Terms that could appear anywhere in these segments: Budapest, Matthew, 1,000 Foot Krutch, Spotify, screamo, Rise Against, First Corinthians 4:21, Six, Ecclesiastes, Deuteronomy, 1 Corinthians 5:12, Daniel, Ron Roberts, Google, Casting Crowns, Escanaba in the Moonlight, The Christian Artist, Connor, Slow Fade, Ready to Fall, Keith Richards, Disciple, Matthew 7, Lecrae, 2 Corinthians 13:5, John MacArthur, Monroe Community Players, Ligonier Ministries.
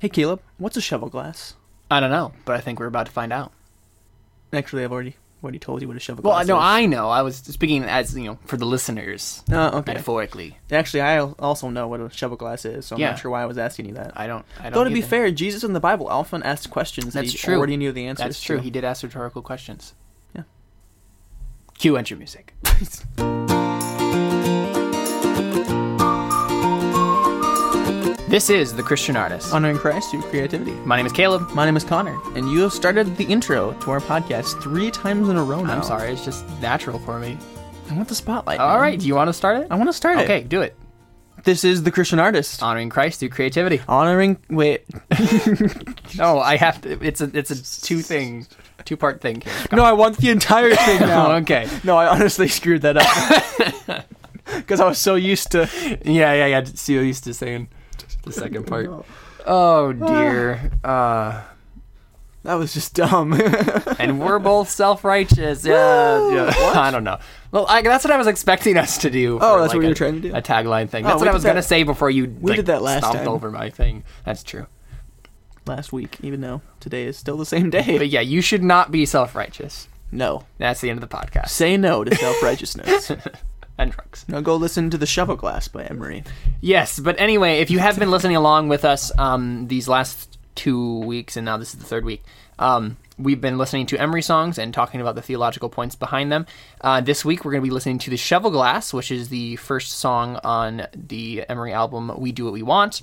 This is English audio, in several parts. Hey, Caleb, what's a cheval glass? I don't know, but I think we're about to find out. Actually, I've already told you what a cheval glass is. Well, no, I know. I was speaking as, for the listeners. Okay. Metaphorically. Actually, I also know what a cheval glass is, so I'm not sure why I was asking you that. I don't Though, to be fair, Jesus in the Bible often asked questions that he already knew the answers to. That's true. He did ask rhetorical questions. Yeah. Cue entry music. This is The Christian Artist. Honoring Christ through creativity. My name is Caleb. My name is Connor. And you have started the intro to our podcast 3 times in a row now. I'm sorry, it's just natural for me. I want the spotlight. All right, do you want to start it? I want to start it. Okay, do it. This is The Christian Artist. Honoring Christ through creativity. Wait. No, I have to. It's a two-part thing here. No, I want the entire thing now. Oh, okay. No, I honestly screwed that up. Because I was so used to. Yeah. So used to saying the second part. No. Oh dear. That was just dumb. And we're both self-righteous. Yeah. I don't know. Well, that's what I was expecting us to do. That's what you were trying to do. A tagline thing. That's what I was going to say before you did that last stomped time over my thing. That's true. Last week, even though today is still the same day. But yeah, you should not be self-righteous. No. That's the end of the podcast. Say no to self-righteousness. And drugs. Now go listen to The Cheval Glass by Emery. Yes, but anyway, if you have been listening along with us these last 2 weeks, and now this is the 3rd week, we've been listening to Emery songs and talking about the theological points behind them. This week we're going to be listening to The Cheval Glass, which is the first song on the Emery album We Do What We Want,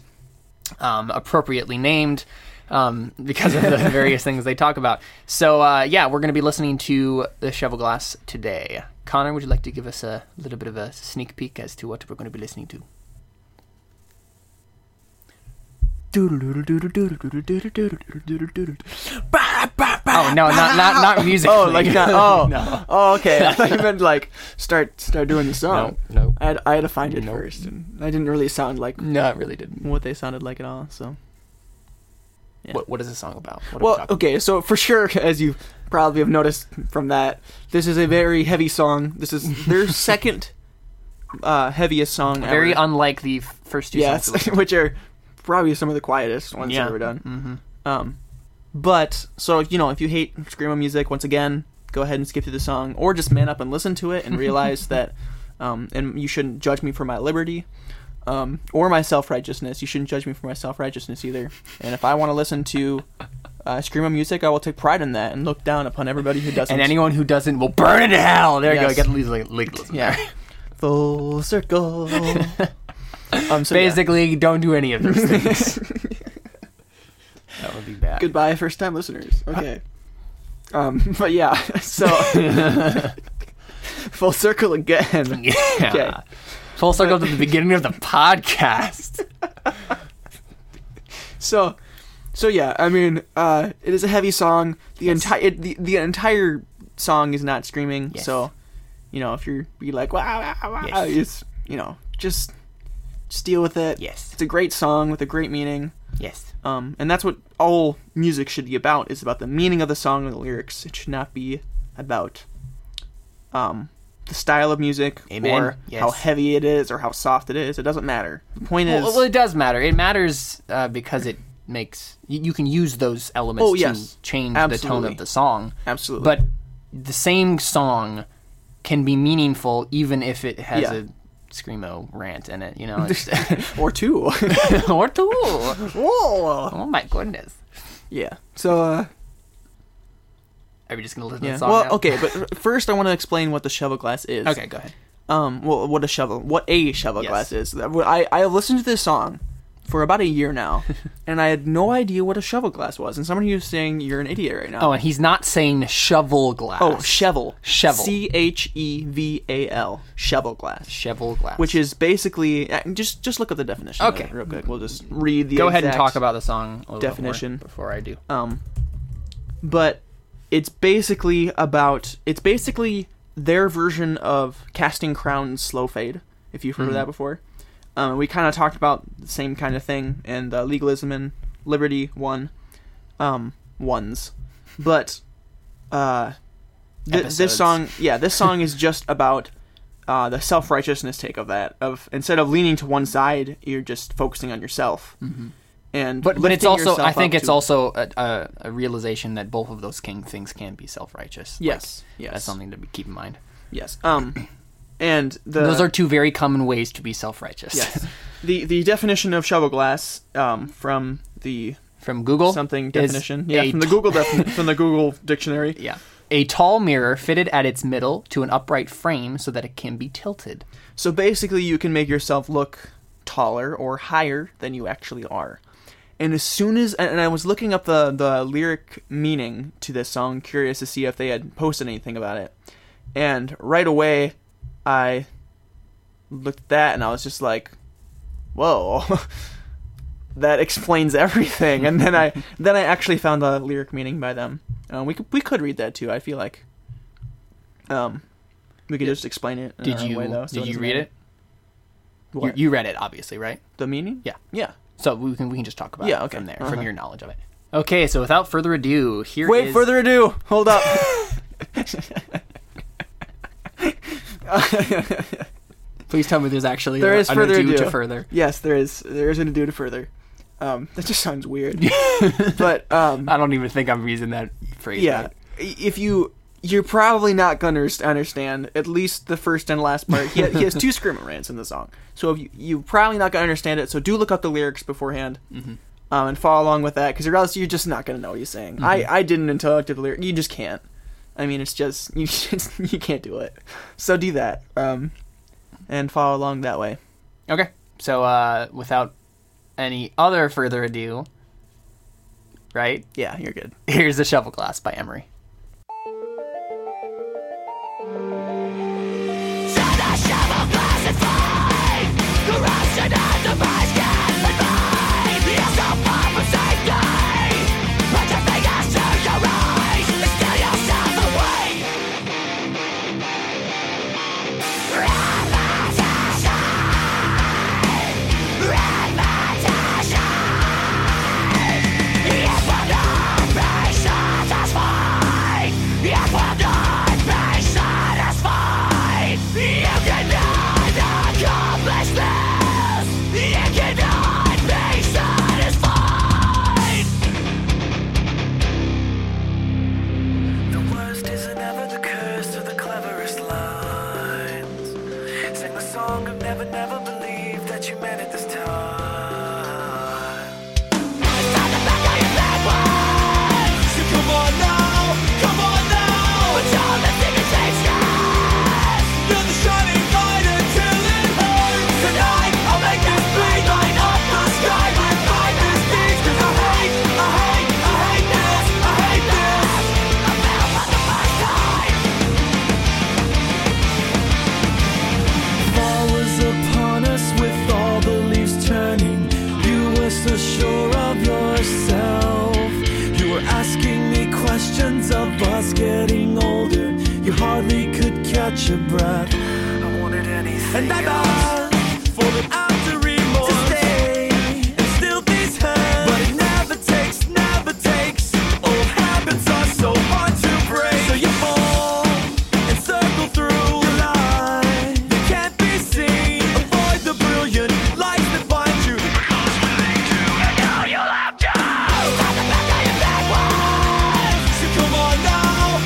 appropriately named because of the various things they talk about. So we're going to be listening to The Cheval Glass today. Connor, would you like to give us a little bit of a sneak peek as to what we're going to be listening to? Oh, no, not music. No. Oh, okay. I thought you meant, start doing the song. No. I had to find it first, and I didn't really sound like... No, it really didn't. What they sounded like at all, so... Yeah. What is the song about? So for sure, as you probably have noticed from that, this is a very heavy song. This is their second heaviest song ever. Very unlike the first two songs. Which are probably some of the quietest ones I've ever done. Mm-hmm. If you hate screamo music, once again, go ahead and skip through the song, or just man up and listen to it and realize that, and you shouldn't judge me for my liberty. Or my self-righteousness. You shouldn't judge me for my self-righteousness either. And if I want to listen to screamo music, I will take pride in that and look down upon everybody who doesn't. And anyone who doesn't will burn in hell. There you go. Get the legalism. Yeah. Full circle. Basically, don't do any of those things. That would be bad. Goodbye, first-time listeners. Okay. Full circle again. Yeah. Okay. Full circle to the beginning of the podcast. It is a heavy song. The entire song is not screaming. Yes. So, if you're like, wow, wow, wow, yes. It's, just deal with it. Yes. It's a great song with a great meaning. Yes. And that's what all music should be about. It's about the meaning of the song and the lyrics. It should not be about, the style of music, or how heavy it is, or how soft it is. It doesn't matter. The point is... Well, it does matter. It matters because it makes... You can use those elements to change the tone of the song. Absolutely. But the same song can be meaningful even if it has a screamo rant in it, Or two. Or two. Whoa. Oh, my goodness. Yeah. So, Are we just going to listen to the song now? Okay, but first I want to explain what the cheval glass is. Okay, go ahead. What a cheval glass is. I listened to this song for about a year now, and I had no idea what a cheval glass was. And somebody was saying, you're an idiot right now. Oh, and he's not saying cheval glass. Oh, cheval. Cheval. Cheval glass. Cheval glass. Which is basically, just look up the definition of it real quick. We'll just read the ahead and talk about the song a little definition bit more before I do. But... It's basically their version of Casting Crowns' Slow Fade, if you've heard of that before. We kind of talked about the same kind of thing, and legalism and liberty ones. But this song is just about the self-righteousness take of that. Instead of leaning to one side, you're just focusing on yourself. Mm-hmm. and but it's also, I think it's also a realization that both of those things can be self-righteous. Yes, like, yes, that's something to keep in mind. Yes, and those are two very common ways to be self-righteous. Yes, the definition of cheval glass from Google something definition. Yeah, from the Google dictionary. Yeah. A tall mirror fitted at its middle to an upright frame so that it can be tilted. So basically you can make yourself look taller or higher than you actually are. And as soon as... And I was looking up the lyric meaning to this song, curious to see if they had posted anything about it. And right away, I looked at that and I was just like, whoa, that explains everything. And then I actually found the lyric meaning by them. We could read that too. I feel like we could just explain it. Did you read it? What? You read it, obviously, right? The meaning? Yeah, yeah. So we can just talk about it from there, from your knowledge of it. Okay, so without further ado, further ado. Hold up. Please tell me there's actually an ado to further. Yes, there is an ado to further. That just sounds weird, but I don't even think I'm using that phrase. Yeah, right. If you're probably not gonna understand at least the first and last part. He has two screaming rants in the song, so if you're probably not gonna understand it. So do look up the lyrics beforehand, and follow along with that, because regardless, you're just not gonna know what he's saying. Mm-hmm. I didn't until I looked at the lyrics. You just can't. I mean, it's just you can't do it. So do that, and follow along that way. Okay, so without any other further ado, right? Yeah, you're good. Here's The Cheval Glass by Emery. So the cheval glass is fine, the ration and the price can divide. You're so far from safety, put your fingers to your eyes and steal yourself away. Your breath. I wanted anything, and I asked for the outer remorse to stay and still these hands, but it never takes. Old habits are so hard to break, so you fall and circle through the line. You can't be seen, avoid the brilliant lights that find you. Because when they do, I know you'll have to turn the back of your back wide. So come on now.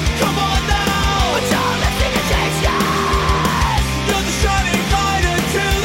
You're the shining light until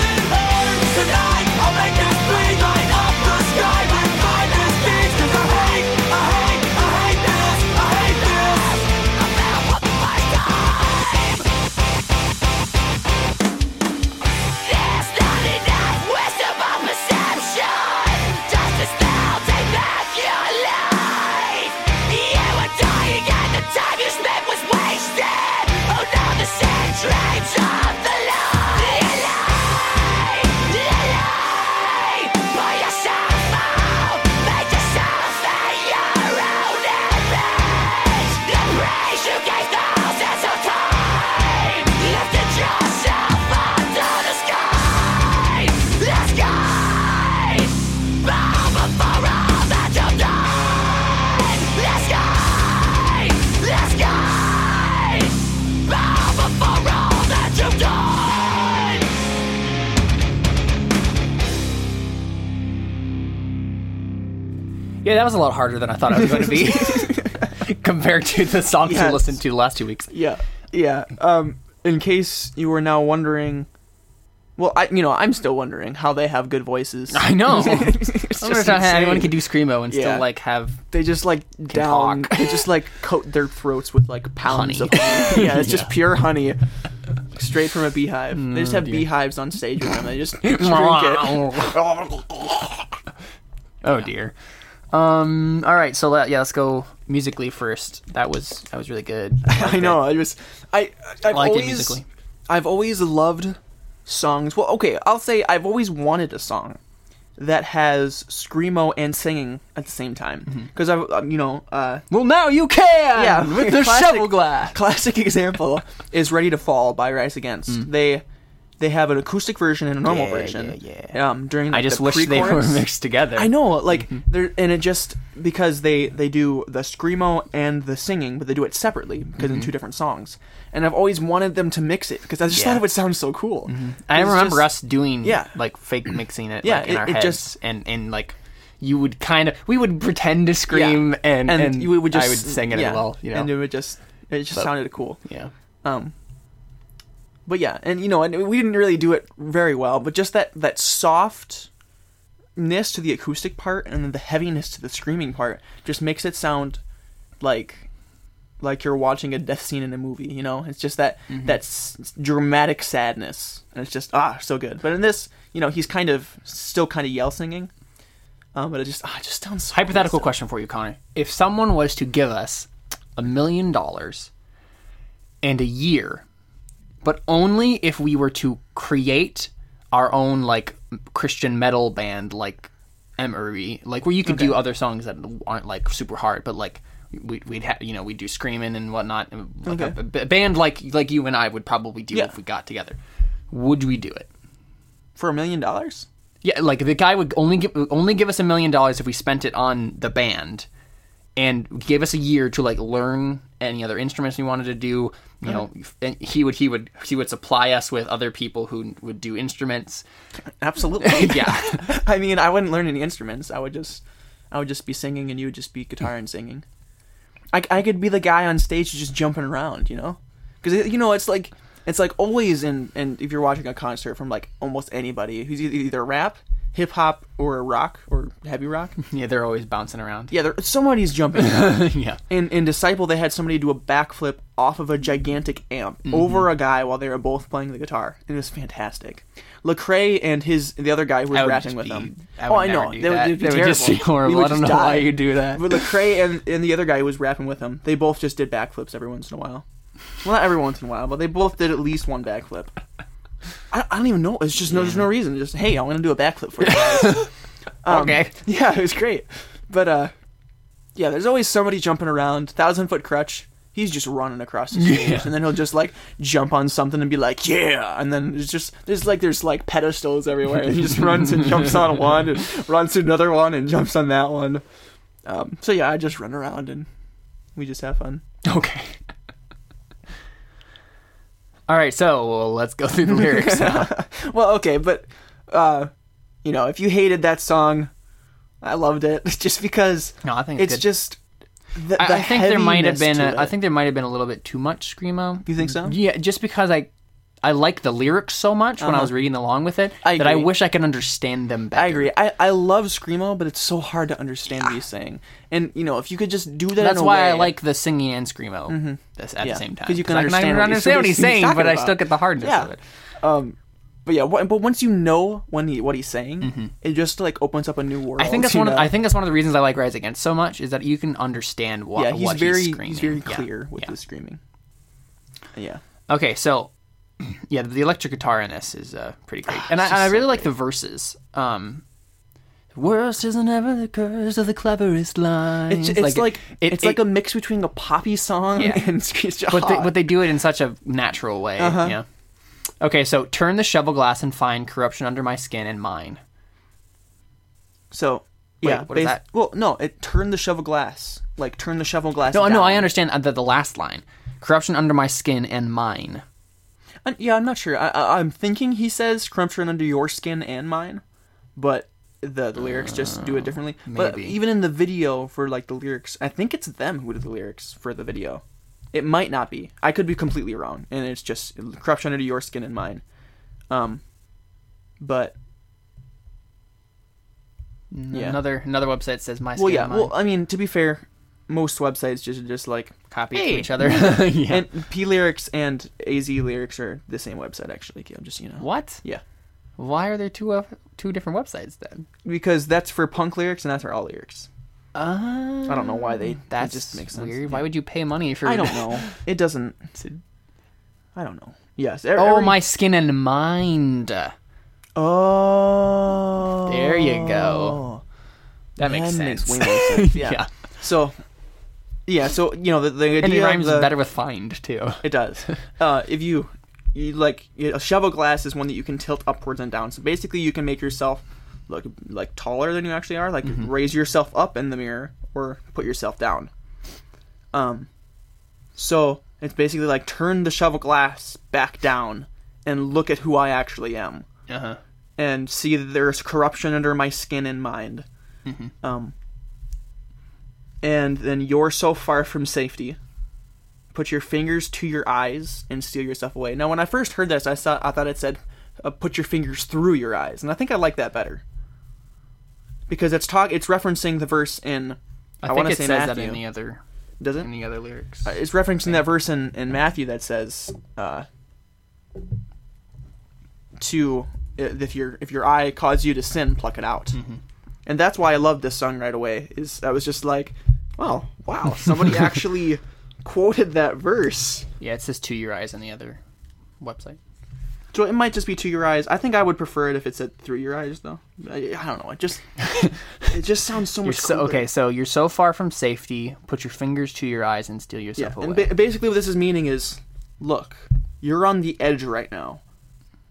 Yeah, that was a lot harder than I thought it was going to be compared to the songs we listened to the last 2 weeks. Yeah. In case you were now wondering, well, I'm still wondering how they have good voices. I know. It's just not how anyone can do screamo and still like have. They just like down. Talk. They just like coat their throats with like pounds honey. Of honey. Yeah, it's just pure honey. Straight from a beehive. They just have beehives on stage with them. They just drink it. Oh dear. All right. So let's go musically first. That was really good. I know. It. I just I liked it musically. I've always loved songs. Well, okay. I'll say I've always wanted a song that has screamo and singing at the same time, because well, now you can. Yeah, with the cheval glass. Classic example is "Ready to Fall" by Rise Against. Mm. They have an acoustic version and a normal version. Yeah. During I just the wish they were mixed together. I know, like they're and it just because they do the screamo and the singing, but they do it separately because in two different songs. And I've always wanted them to mix it because I just thought it would sound so cool. Mm-hmm. I remember us doing like fake mixing it in our heads just, and like you would kind of we would pretend to scream and you would just, I would sing it as well. You know? And it just sounded cool. Yeah. But yeah, and and we didn't really do it very well, but just that softness to the acoustic part and then the heaviness to the screaming part just makes it sound like you're watching a death scene in a movie, It's just that dramatic sadness, and it's just so good. But in this, he's kind of still kind of yell singing, but it just just sounds so hypothetical. Awesome. Question for you, Connor: if someone was to give us $1 million and a year, but only if we were to create our own Christian metal band like Emery, where you could do other songs that aren't super hard, but we'd have, we'd do screaming and whatnot. And a band like you and I would probably do if we got together. Would we do it for $1 million? Yeah, the guy would only give us $1 million if we spent it on the band, and gave us a year to learn any other instruments we wanted to do. And he would supply us with other people who would do instruments. Absolutely. Yeah. I mean, I wouldn't learn any instruments. I would just be singing, and you would just be guitar and singing. I could be the guy on stage just jumping around, because it's always in. And if you're watching a concert from almost anybody who's either rap, hip hop, or rock or heavy rock, they're always bouncing around. Yeah, somebody's jumping. Yeah. In Disciple, they had somebody do a backflip off of a gigantic amp over a guy while they were both playing the guitar. It was fantastic. Lecrae and the other guy who was rapping with them. I know. They would just be horrible. I don't know why you do that. But Lecrae and the other guy who was rapping with him, they both just did backflips every once in a while. Well, not every once in a while, but they both did at least one backflip. I don't even know. It's just there's no reason. Just, hey, I'm going to do a backflip for you guys. Okay. Yeah, it was great. But, there's always somebody jumping around. 1,000 Foot Krutch, he's just running across the stage. Yeah. And then he'll just, jump on something and be like, yeah. And then it's just, there's pedestals everywhere. And he just runs and jumps on one and runs to another one and jumps on that one. I just run around and we just have fun. Okay. All right, so let's go through the lyrics now. Well, okay, but, if you hated that song, I loved it just because it's just I think there might have been a little bit too much screamo. You think so? Yeah, just because I like the lyrics so much when I was reading along with it that I wish I could understand them better. I agree. I love screamo, but it's so hard to understand what he's saying. And, if you could just do that that's in a way. That's why I like the singing and screamo at the same time. Because you can understand what he's saying, but I still get the hardness of it. But once you know what he's saying, it just opens up a new world. I think that's one of the reasons I like Rise Against so much is that you can understand what he's screaming. He's very clear with the screaming. Yeah. Okay, so... Yeah, the electric guitar in this is pretty great. And I really like the verses. The worst isn't ever the curse of the cleverest line. It's like a mix between a poppy song and Screech. But they do it in such a natural way. Uh-huh. Yeah. Okay, so turn the cheval glass and find corruption under my skin and mine. So, what is that? Well, no, it turn the cheval glass. Turn the cheval glass down. No, I understand the last line. Corruption under my skin and mine. Yeah, I'm not sure. I'm thinking he says corruption under your skin and mine, but the lyrics, just do it differently. Maybe. But even in the video for like the lyrics, I think it's them who did the lyrics for the video. It might not be. I could be completely wrong, and it's just corruption under your skin and mine. But yeah. Another website says my skin. Well, yeah. And mine. Well, I mean, to be fair, most websites just like copy to each other. Yeah. And P lyrics and AZ lyrics are the same website actually. I'm just what? Yeah. Why are there two different websites then? Because that's for punk lyrics and that's for all lyrics. I don't know why that just makes sense. Weird. Why would you pay money for? I don't know. It doesn't. I don't know. Yes. My skin and mind. Oh, there you go. That makes sense. Way more sense. Yeah. Yeah. So the idea. And it rhymes better with find too. It does. If you like, a cheval glass is one that you can tilt upwards and down. So basically, you can make yourself look like taller than you actually are. Like raise yourself up in the mirror or put yourself down. So it's basically like turn the cheval glass back down and look at who I actually am. Uh-huh. And see that there's corruption under my skin and mind. Mm-hmm. And then you're so far from safety. Put your fingers to your eyes and steal yourself away. Now, when I first heard this, I thought it said, put your fingers through your eyes. And I think I like that better. Because it's referencing the verse in, I want to say Matthew. I think it says that in the other... Does it? In the other lyrics. It's referencing that verse in Matthew that says, if your eye caused you to sin, pluck it out. Mm-hmm. And that's why I loved this song right away. I was just like, well, wow, somebody actually quoted that verse. Yeah, it says to your eyes on the other website. So it might just be to your eyes. I think I would prefer it if it said through your eyes, though. I don't know. It just sounds so much cooler. Okay, so you're so far from safety, put your fingers to your eyes and steal yourself away. And basically what this is meaning is, look, you're on the edge right now.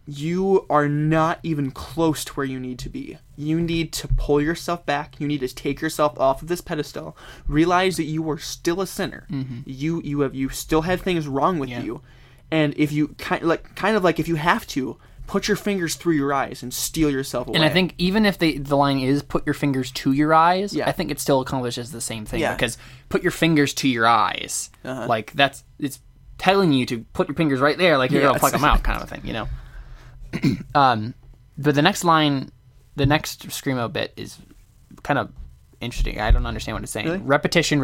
You are not even close to where you need to be. You need to pull yourself back. You need to take yourself off of this pedestal. Realize that you are still a sinner. Mm-hmm. You still have things wrong with you, and if you kind of like if you have to, put your fingers through your eyes and steal yourself away. And I think even if the line is put your fingers to your eyes, I think it still accomplishes the same thing because put your fingers to your eyes, like it's telling you to put your fingers right there, like you're gonna pluck them out, kind of a thing, But the next line, the next screamo bit is kind of interesting. I don't understand what it's saying. Really? Repetition.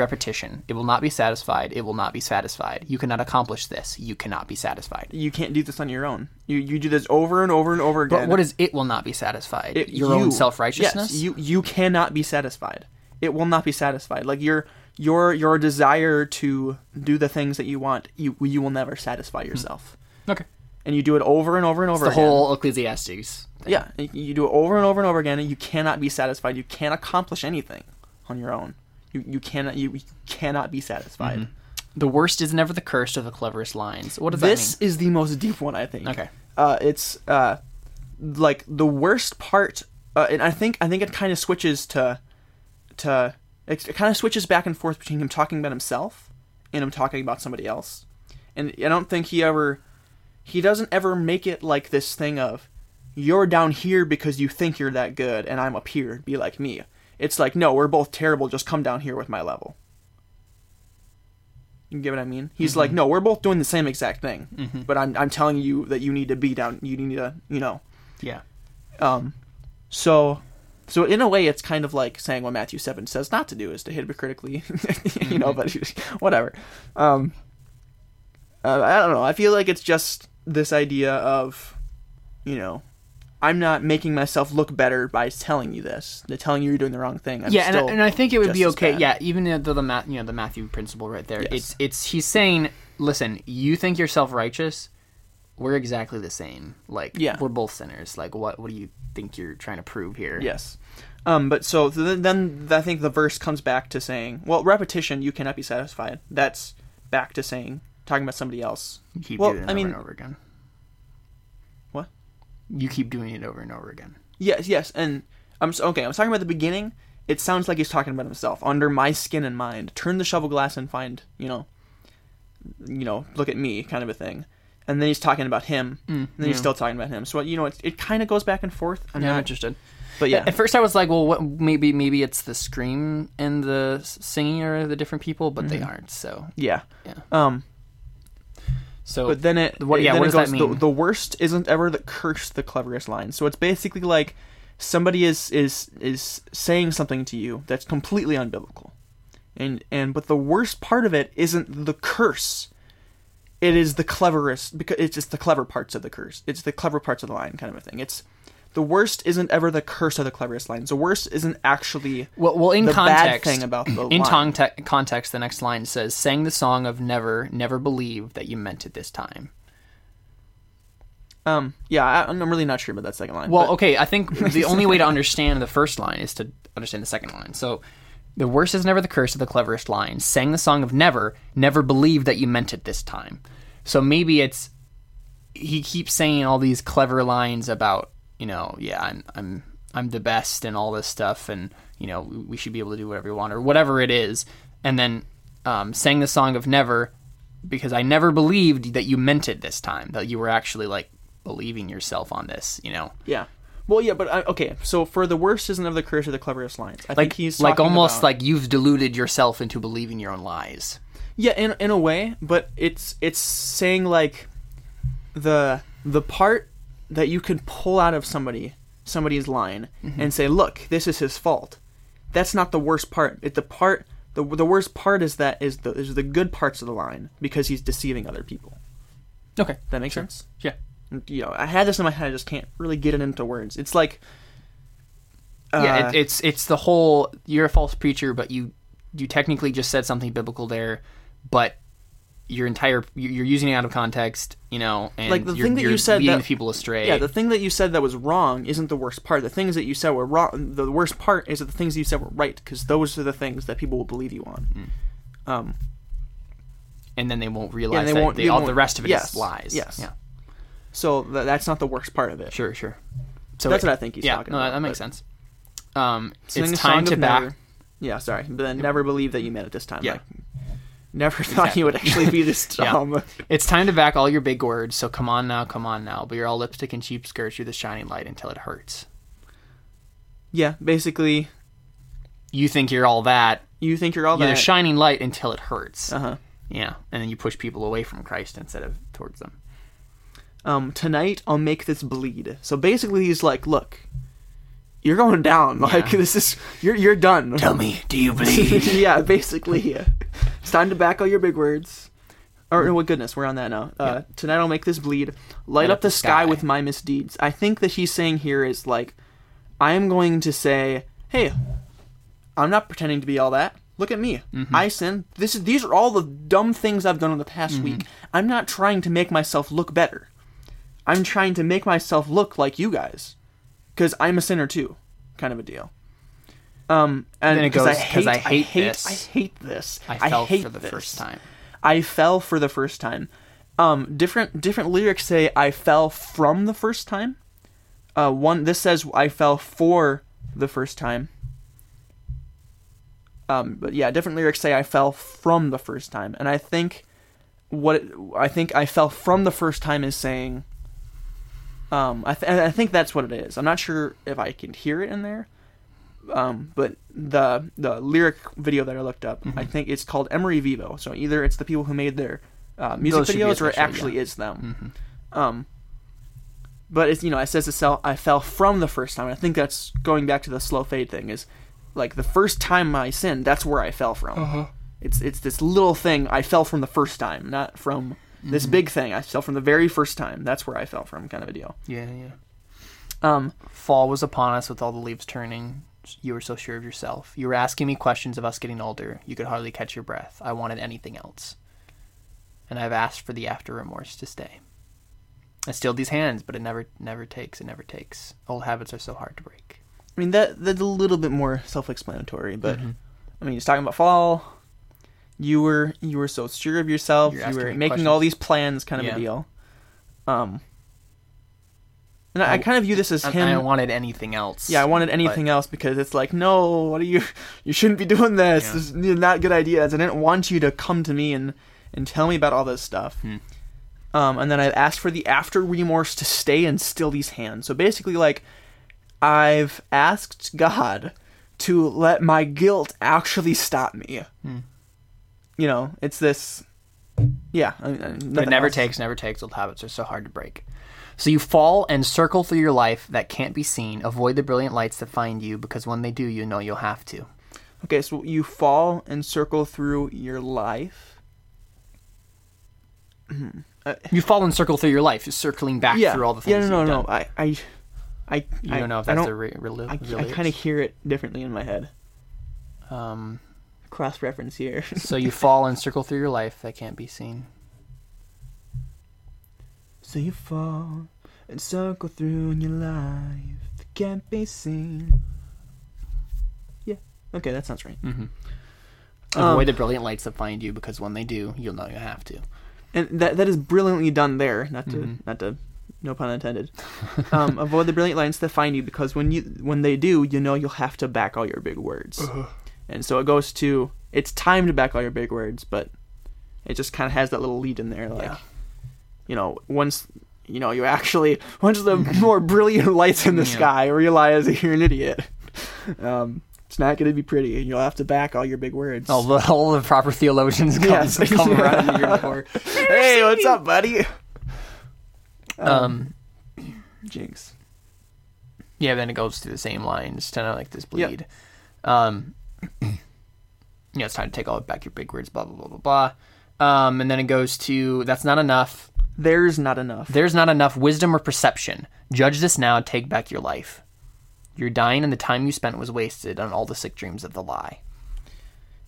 It will not be satisfied. It will not be satisfied. You cannot accomplish this. You cannot be satisfied. You can't do this on your own. You do this over and over and over again. But what is it will not be satisfied? Your own self-righteousness? Yes, you cannot be satisfied. It will not be satisfied. Like your desire to do the things that you want, you will never satisfy yourself. Okay. And you do it over and over and over again. It's the whole Ecclesiastes thing. Yeah. You do it over and over and over again, and you cannot be satisfied. You can't accomplish anything on your own. You cannot be satisfied. Mm-hmm. The worst is never the cursed of the cleverest lines. What does that mean? This is the most deep one, I think. Okay. It's like the worst part, and I think it kind of switches to it kind of switches back and forth between him talking about himself and him talking about somebody else. And I don't think he doesn't ever make it like this thing of, you're down here because you think you're that good, and I'm up here, be like me. It's like, no, we're both terrible, just come down here with my level. You get what I mean? He's like, no, we're both doing the same exact thing, but I'm telling you that you need to be down, you need to, Yeah. So in a way, it's kind of like saying what Matthew 7 says not to do, is to hypocritically, but whatever. I don't know, I feel like it's just this idea of, I'm not making myself look better by telling you this. They're telling you you're doing the wrong thing. I think it would be okay. Yeah, even though the Matthew principle right there. Yes. He's saying, listen, you think you're self-righteous. We're exactly the same. Like, we're both sinners. Like, what do you think you're trying to prove here? Yes. But so then I think the verse comes back to saying, well, repetition, you cannot be satisfied. That's back to saying, talking about somebody else. You keep doing it over and over again. What? You keep doing it over and over again. Yes. And I was talking about the beginning. It sounds like he's talking about himself. Under my skin and mind. Turn the cheval glass and find, look at me kind of a thing. And then he's talking about him. And then he's still talking about him. So, it kind of goes back and forth. I'm not interested. But yeah. At first I was like, well, what, maybe it's the scream and the singing are the different people, but they aren't. So yeah. So, but then it, what, yeah, then what it does goes, that mean? The worst isn't ever the curse the cleverest line. So it's basically like somebody is saying something to you that's completely unbiblical, and but the worst part of it isn't the curse. It is the cleverest, because it's just the clever parts of the curse. It's the clever parts of the line, kind of a thing. It's the worst isn't ever the curse of the cleverest lines. The worst isn't actually in the context, bad thing about the line. In context, the next line says, sang the song of never believe that you meant it this time. Yeah, I'm really not sure about that second line. Well, but... okay, I think the only way to understand the first line is to understand the second line. So, the worst is never the curse of the cleverest line. Sang the song of never believe that you meant it this time. So maybe it's, he keeps saying all these clever lines about, you know, yeah, I'm the best and all this stuff, and you know we should be able to do whatever we want or whatever it is, and then sang the song of never, because I never believed that you meant it this time, that you were actually like believing yourself on this, you know? Yeah. Well, yeah, but okay. So for the worst isn't of the curse of the cleverest lines. I think he's like almost about, like you've deluded yourself into believing your own lies. Yeah, in a way, but it's saying like the part that you can pull out of somebody's line and say, look, this is his fault. That's not the worst part. The worst part is the good parts of the line, because he's deceiving other people. Okay. That makes sense? Yeah. You know, I had this in my head, I just can't really get it into words. It's like yeah, it's the whole, you're a false preacher, but you technically just said something biblical there, but you're using it out of context, you know, and like the thing that you said leading that, people astray. Yeah, the thing that you said that was wrong isn't the worst part. The things that you said were wrong. The worst part is that the things that you said were right, because those are the things that people will believe you on. And then they won't realize that the rest of it is lies. Yes. Yeah. So that's not the worst part of it. Sure. So that's what I think he's talking about. Yeah, that makes sense. It's time to back. Yeah, sorry. But then never believe that you meant it this time. Yeah. Like, never thought you would actually be this dumb. Yeah. It's time to back all your big words, so come on now. But you're all lipstick and cheap skirts through the shining light until it hurts. Yeah, basically. You think you're all that. You're the shining light until it hurts. Uh-huh. Yeah, and then you push people away from Christ instead of towards them. Tonight, I'll make this bleed. So basically, he's like, look, you're going down. Like, this is... You're done. Tell me, do you bleed? Yeah, basically. Yeah. It's time to back all your big words. Or, oh, goodness, we're on that now. Tonight I'll make this bleed. Light up the sky with my misdeeds. I think that he's saying here is, like, I am going to say, hey, I'm not pretending to be all that. Look at me. I sin. These are all the dumb things I've done in the past week. I'm not trying to make myself look better. I'm trying to make myself look like you guys, because I'm a sinner too, kind of a deal. And then it goes, because I hate this. I fell for the first time. Different lyrics say I fell from the first time. This says I fell for the first time. But yeah, different lyrics say I fell from the first time, and I think I fell from the first time is saying. I think that's what it is. I'm not sure if I can hear it in there, but the lyric video that I looked up, I think it's called Emery Vivo. So either it's the people who made their music videos, or it actually is them. But it's, you know, it says I fell from the first time. I think that's going back to the slow fade thing. Is like the first time I sinned, that's where I fell from. It's this little thing. I fell from the first time, not from. This big thing, I fell from the very first time. That's where I fell from, kind of a deal. Yeah. Fall was upon us with all the leaves turning. You were so sure of yourself. You were asking me questions of us getting older. You could hardly catch your breath. I wanted anything else. And I've asked for the after remorse to stay. I stilled these hands, but it never takes. Old habits are so hard to break. I mean, that's a little bit more self-explanatory, but, I mean, he's talking about fall... You were so sure of yourself. You were making all these plans, kind of a deal. And I kind of view this as him. I wanted anything else. Yeah, I wanted anything else, because it's like, no, what are you? You shouldn't be doing this. Yeah. This is not a good idea. I didn't want you to come to me and tell me about all this stuff. And then I asked for the after remorse to stay and still these hands. So basically, like, I've asked God to let my guilt actually stop me. You know, it's this... Yeah. But it never takes, never takes. Old habits are so hard to break. So you fall and circle through your life that can't be seen. Avoid the brilliant lights that find you, because when they do, you know you'll have to. Okay, so you fall and circle through your life. You fall and circle through your life. You're circling back through all the things you've done. I don't know if that's a real I kind of hear it differently in my head. Cross-reference here. So you fall and circle through your life that can't be seen. So you fall and circle through your life that can't be seen. Yeah. Okay, that sounds right. Mm-hmm. Avoid the brilliant lights that find you, because when they do, you'll know you have to. And that is brilliantly done there. Not to, no pun intended. Avoid the brilliant lights that find you, because when they do, you know you'll have to back all your big words. And so it goes to, it's time to back all your big words, but it just kind of has that little lead in there. Like, you know, once the more brilliant lights in the sky realize that you're an idiot, it's not going to be pretty, and you'll have to back all your big words. All the proper theologians come around here before. Hey, what's up, buddy? Jinx. Yeah, then it goes through the same lines, kind of like this bleed. It's time to take all back your big words, blah, blah, blah, blah, blah. And then it goes to, that's not enough. There's not enough. There's not enough wisdom or perception. Judge this now, take back your life. You're dying, and the time you spent was wasted on all the sick dreams of the lie.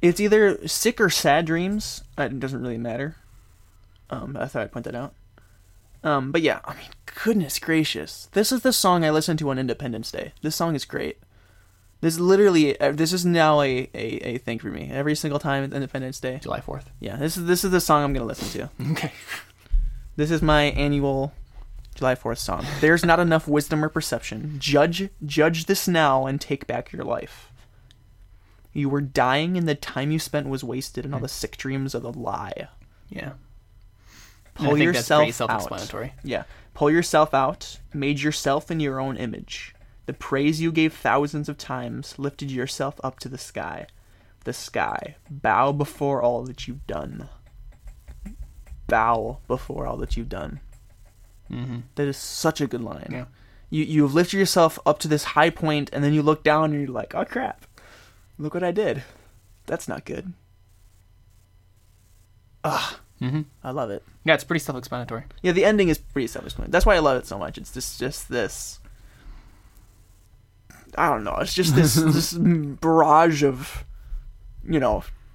It's either sick or sad dreams. It doesn't really matter. I thought I'd point that out. But yeah, I mean, goodness gracious. This is the song I listened to on Independence Day. This song is great. This is now a thing for me. Every single time it's Independence Day. July 4th. Yeah, this is the song I'm going to listen to. Okay. This is my annual July 4th song. There's not enough wisdom or perception. Judge this now and take back your life. You were dying, and the time you spent was wasted in all the sick dreams of the lie. Yeah. Pull yourself out. I think that's pretty self-explanatory. Yeah. Pull yourself out. Made yourself in your own image. The praise you gave thousands of times lifted yourself up to the sky. The sky. Bow before all that you've done. Bow before all that you've done. Mm-hmm. That is such a good line. Yeah. You've lifted yourself up to this high point, and then you look down and you're like, oh crap, look what I did. That's not good. Ugh. Mm-hmm. I love it. Yeah, it's pretty self-explanatory. Yeah, the ending is pretty self-explanatory. That's why I love it so much. It's just this... I don't know. It's just this barrage of,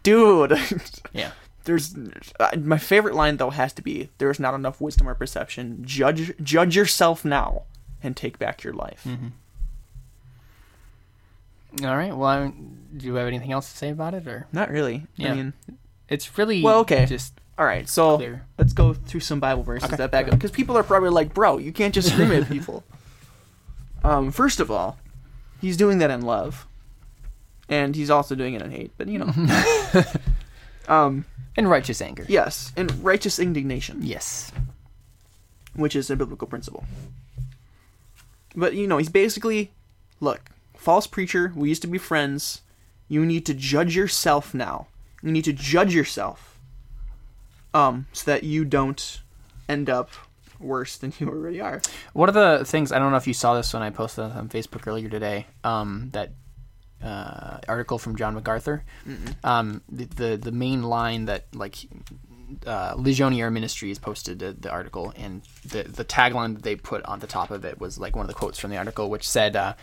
dude. Yeah. My favorite line though has to be, "There's not enough wisdom or perception. Judge yourself now, and take back your life." Mm-hmm. All right. Well, do you have anything else to say about it, or not really? Yeah. I mean, it's really just. All right. So clear. Let's go through some Bible verses that back up, because people are probably like, "Bro, you can't just scream at people." First of all. He's doing that in love, and he's also doing it in hate, but and righteous anger. Yes, and righteous indignation. Yes. Which is a biblical principle. But, he's basically, look, false preacher, we used to be friends, you need to judge yourself now. You need to judge yourself so that you don't end up... worse than you already are. One of the things, I don't know if you saw this when I posted on Facebook earlier today, that article from John MacArthur. The main line that Ligonier Ministries posted the article, and the tagline that they put on the top of it was like one of the quotes from the article, which said the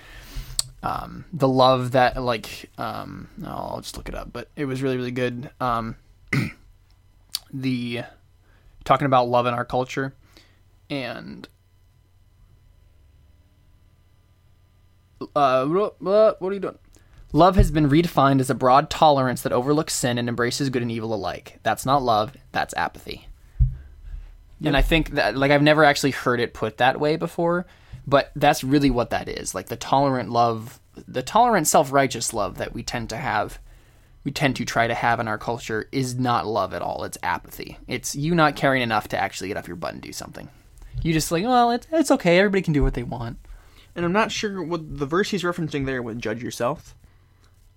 love that I'll just look it up, but it was really, really good. Talking about love in our culture. And what are you doing? Love has been redefined as a broad tolerance that overlooks sin and embraces good and evil alike. That's not love, that's apathy. Yep. And I think that I've never actually heard it put that way before, but that's really what that is. The tolerant love, the tolerant self-righteous love that we tend to try to have in our culture is not love at all. It's apathy. It's you not caring enough to actually get off your butt and do something. You just it's okay. Everybody can do what they want. And I'm not sure what the verse he's referencing there would judge yourself.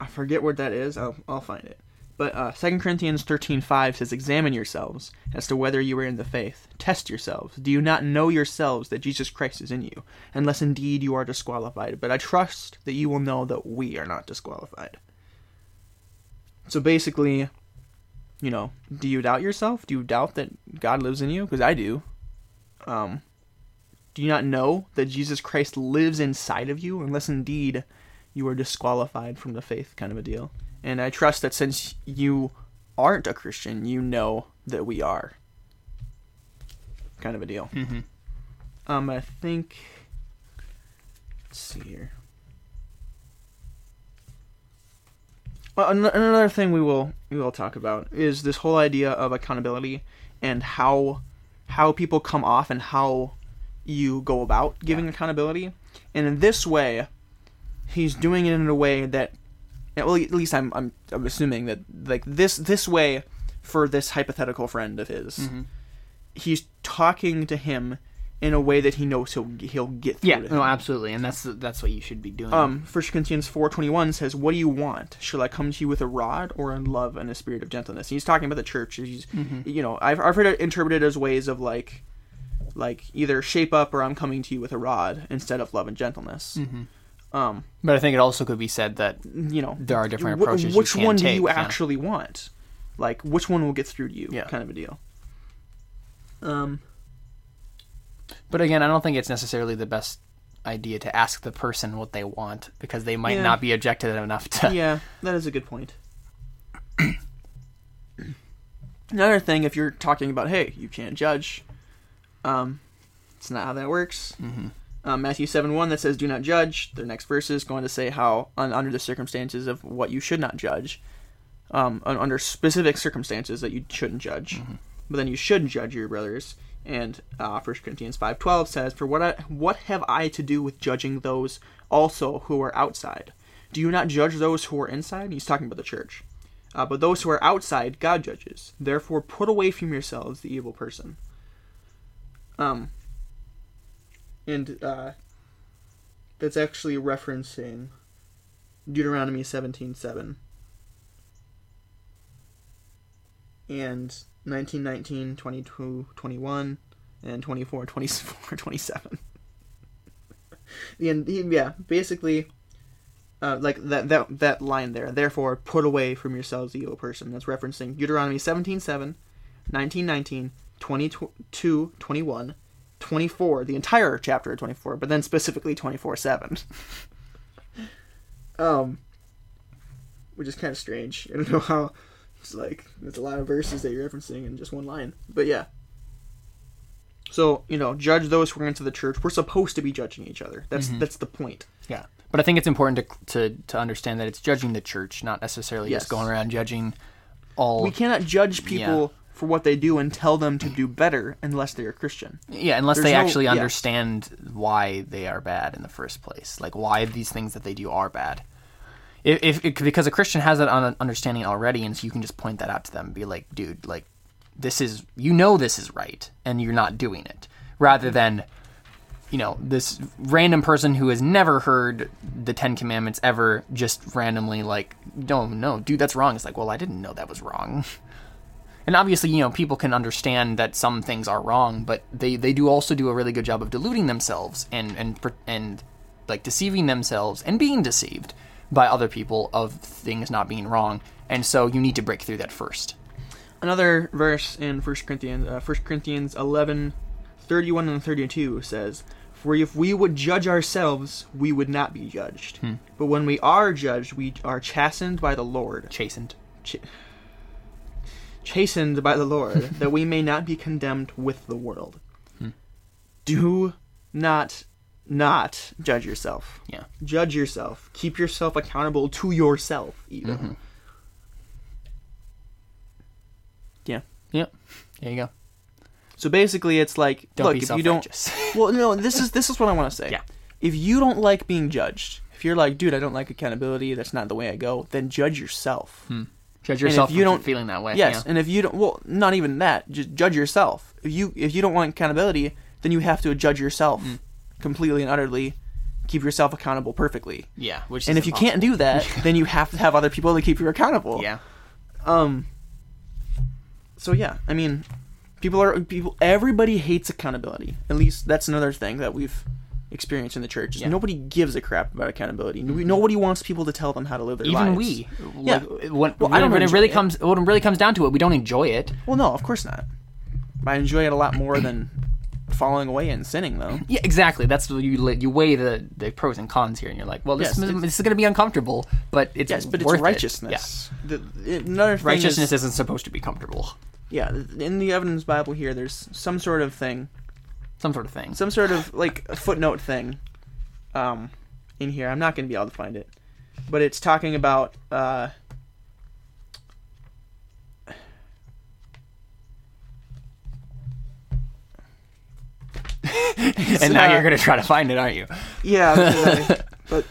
I forget where that is. I'll find it. But 2 Corinthians 13:5 says, "Examine yourselves as to whether you are in the faith. Test yourselves. Do you not know yourselves that Jesus Christ is in you? Unless indeed you are disqualified. But I trust that you will know that we are not disqualified." So basically, you know, do you doubt yourself? Do you doubt that God lives in you? Because I do. Do you not know that Jesus Christ lives inside of you? Unless indeed you are disqualified from the faith, kind of a deal. And I trust that since you aren't a Christian, you know that we are. Kind of a deal. Mm-hmm. I think... Let's see here. Well, another thing we will talk about is this whole idea of accountability and how people come off and how you go about giving accountability. And in this way, he's doing it in a way that... Well, at least I'm assuming that, like, this way for this hypothetical friend of his, mm-hmm. he's talking to him in a way that he knows he'll get through. Yeah, to him. No, absolutely, and that's what you should be doing. First Corinthians 4:21 says, "What do you want? Shall I come to you with a rod or in love and a spirit of gentleness?" And he's talking about the church. He's, mm-hmm. you know, I've heard it interpreted as ways of like either shape up or I'm coming to you with a rod instead of love and gentleness. Mm-hmm. But I think it also could be said that, you know, there are different approaches. Which one do you actually want? Like, which one will get through to you? Yeah. Kind of a deal. But again, I don't think it's necessarily the best idea to ask the person what they want, because they might not be objective enough to... Yeah, that is a good point. Another thing, if you're talking about, hey, you can't judge, it's not how that works. Mm-hmm. Matthew 7:1 that says, "Do not judge." The next verse is going to say how under the circumstances of what you should not judge, under specific circumstances that you shouldn't judge. Mm-hmm. But then you should judge your brothers. And 1 Corinthians 5:12 says, "For what have I to do with judging those also who are outside? Do you not judge those who are inside?" And he's talking about the church. "But those who are outside, God judges. Therefore, put away from yourselves the evil person." And that's actually referencing Deuteronomy 17:7 and 19:19, 22:21, and 24:27. And basically, like that line there. "Therefore, put away from yourselves the evil person." That's referencing Deuteronomy 17:7, 19:19, 22:21. 24, the entire chapter of 24, but then specifically 24:7. Which is kind of strange. I don't know how. It's like, it's a lot of verses that you're referencing in just one line. But yeah. So, you know, judge those who are into the church. We're supposed to be judging each other. That's the point. Yeah. But I think it's important to understand that it's judging the church, not necessarily just going around judging all... We cannot judge people... Yeah. for what they do and tell them to do better unless they're a Christian. Yeah, unless they actually understand why they are bad in the first place. Like, why these things that they do are bad. Because a Christian has that understanding already, and so you can just point that out to them and be like, dude, like, this is, you know, this is right, and you're not doing it. Rather than, you know, this random person who has never heard the Ten Commandments ever just randomly like, no, dude, that's wrong. It's like, well, I didn't know that was wrong. And obviously, you know, people can understand that some things are wrong, but they do also do a really good job of deluding themselves and like deceiving themselves and being deceived by other people of things not being wrong. And so you need to break through that first. Another verse in 1 Corinthians 11:31 and 32 says, "For if we would judge ourselves, we would not be judged. But when we are judged, we are chastened by the Lord." Chastened by the Lord, that we may not be condemned with the world. Do not judge yourself. Yeah. Judge yourself. Keep yourself accountable to yourself, even. Mm-hmm. Yeah. Yeah. There you go. So basically, it's like, don't look, if you don't... Well, no, this is what I want to say. Yeah. If you don't like being judged, if you're like, dude, I don't like accountability, that's not the way I go, then judge yourself. Judge yourself if you're feeling that way. Yes, and if you don't... Well, not even that. Just judge yourself. If you don't want accountability, then you have to judge yourself completely and utterly keep yourself accountable perfectly. Yeah, which and if you impossible. Can't do that, then you have to have other people to keep you accountable. Yeah. So yeah, I mean, people. Everybody hates accountability. At least that's another thing that we've experienced in the church. Is Nobody gives a crap about accountability. Nobody wants people to tell them how to live their lives. Even we. Yeah. Like, when it really comes down to it, we don't enjoy it. Well, no, of course not. I enjoy it a lot more than falling away and sinning, though. Yeah, exactly. That's what you weigh the pros and cons here, and you're like, well, this is going to be uncomfortable, but it's worth it's righteousness. It. Yeah. Righteousness isn't supposed to be comfortable. Yeah, in the Evidence Bible here, there's some sort of thing. Some sort of, like, a footnote thing in here. I'm not going to be able to find it. But it's talking about... and now you're going to try to find it, aren't you? Yeah. But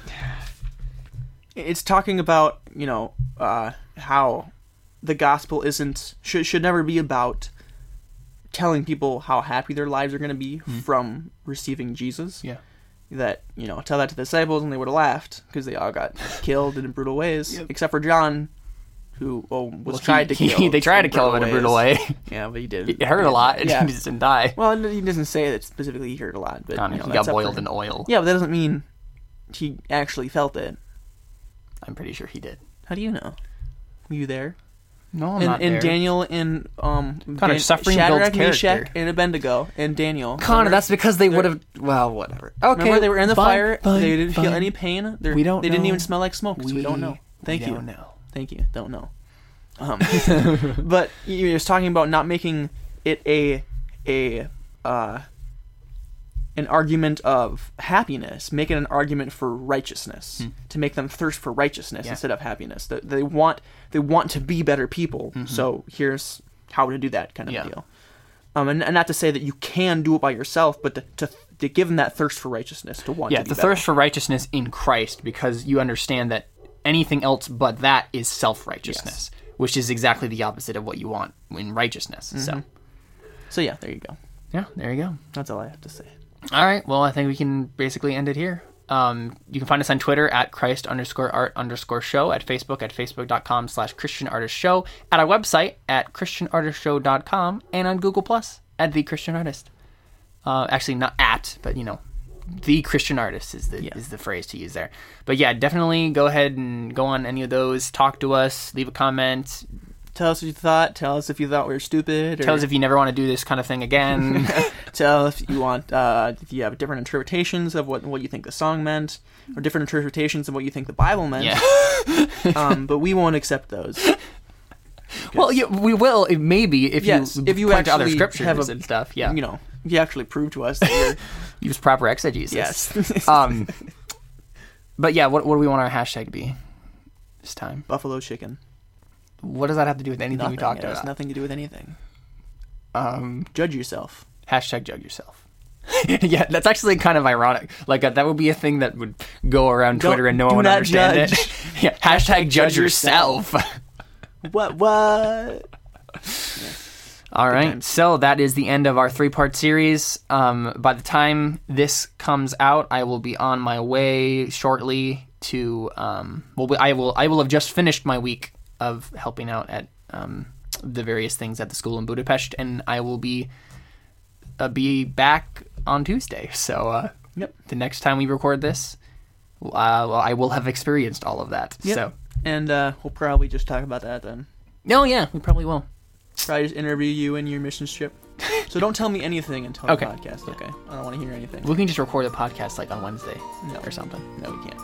it's talking about, how the gospel should never be about telling people how happy their lives are going to be from receiving Jesus. Yeah. That, tell that to the disciples and they would have laughed because they all got killed in brutal ways, except for John, who was tried to kill. They tried to kill him in a brutal way. Yeah, but he didn't. It hurt a lot. Yeah. He just didn't die. Well, he doesn't say that specifically he hurt a lot. But he got boiled in oil. Yeah, but that doesn't mean he actually felt it. I'm pretty sure he did. How do you know? Were you there? No, I'm not there. And Daniel and... Connor, suffering builds character. Shadrach, Meshach, and Abednego, and Daniel. Connor, that's because they would have... Well, whatever. Okay. Remember, they were in the fire. They didn't feel any pain. They didn't even smell like smoke, so we don't know. Thank you. Thank you. Don't know. But you're just talking about not making it an argument of happiness. Make it an argument for righteousness, to make them thirst for righteousness instead of happiness. They want to be better people. Mm-hmm. So here's how to do that kind of deal. And not to say that you can do it by yourself, but to give them that thirst for righteousness to want. Yeah, to be the better. Thirst for righteousness in Christ, because you understand that. Anything else but that is self-righteousness, which is exactly the opposite of what you want in righteousness. Mm-hmm. So yeah, there you go. Yeah, there you go. That's all I have to say. All right. Well, I think we can basically end it here. You can find us on Twitter at Christ_art_show, at Facebook at facebook.com/Christian Artist Show, at our website at ChristianArtistShow.com, and on Google+ at The Christian Artist. Actually, not at, but The Christian Artist is the phrase to use there. But yeah, definitely go ahead and go on any of those. Talk to us. Leave a comment. Tell us what you thought. Tell us if you thought we were stupid. Tell us if you never want to do this kind of thing again. Tell us if you have different interpretations of what you think the song meant, or different interpretations of what you think the Bible meant. Yeah. But we won't accept those. Well, yeah, we will, maybe, if you point to other scriptures and stuff. Yeah. If you actually prove to us that you're... Use proper exegesis. Yes. But yeah, what do we want our hashtag to be this time? Buffalo chicken. What does that have to do with anything we talked about? It has nothing to do with anything. Judge yourself. Hashtag judge yourself. Yeah, that's actually kind of ironic. Like, that would be a thing that would go around Twitter and no one would understand it. Yeah, hashtag judge yourself. What? Yeah. All right, so that is the end of our three-part series. By the time this comes out, I will be on my way shortly to... I will have just finished my week of helping out at the various things at the school in Budapest, and I will be back on Tuesday. So the next time we record this, I will have experienced all of that. Yep. So, and we'll probably just talk about that then. Oh, yeah, we probably will. Probably just interview you in your missions trip. So don't tell me anything until the podcast. Okay. I don't want to hear anything. We can just record a podcast like on Wednesday or something. No, we can't.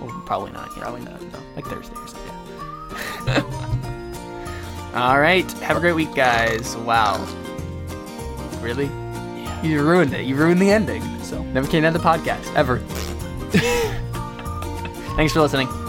Well, probably not. Yeah. Probably not. No. Like Thursday or something. Yeah. All right. Have a great week, guys. Wow. Really? Yeah. You ruined it. You ruined the ending. So never can end the podcast ever. Thanks for listening.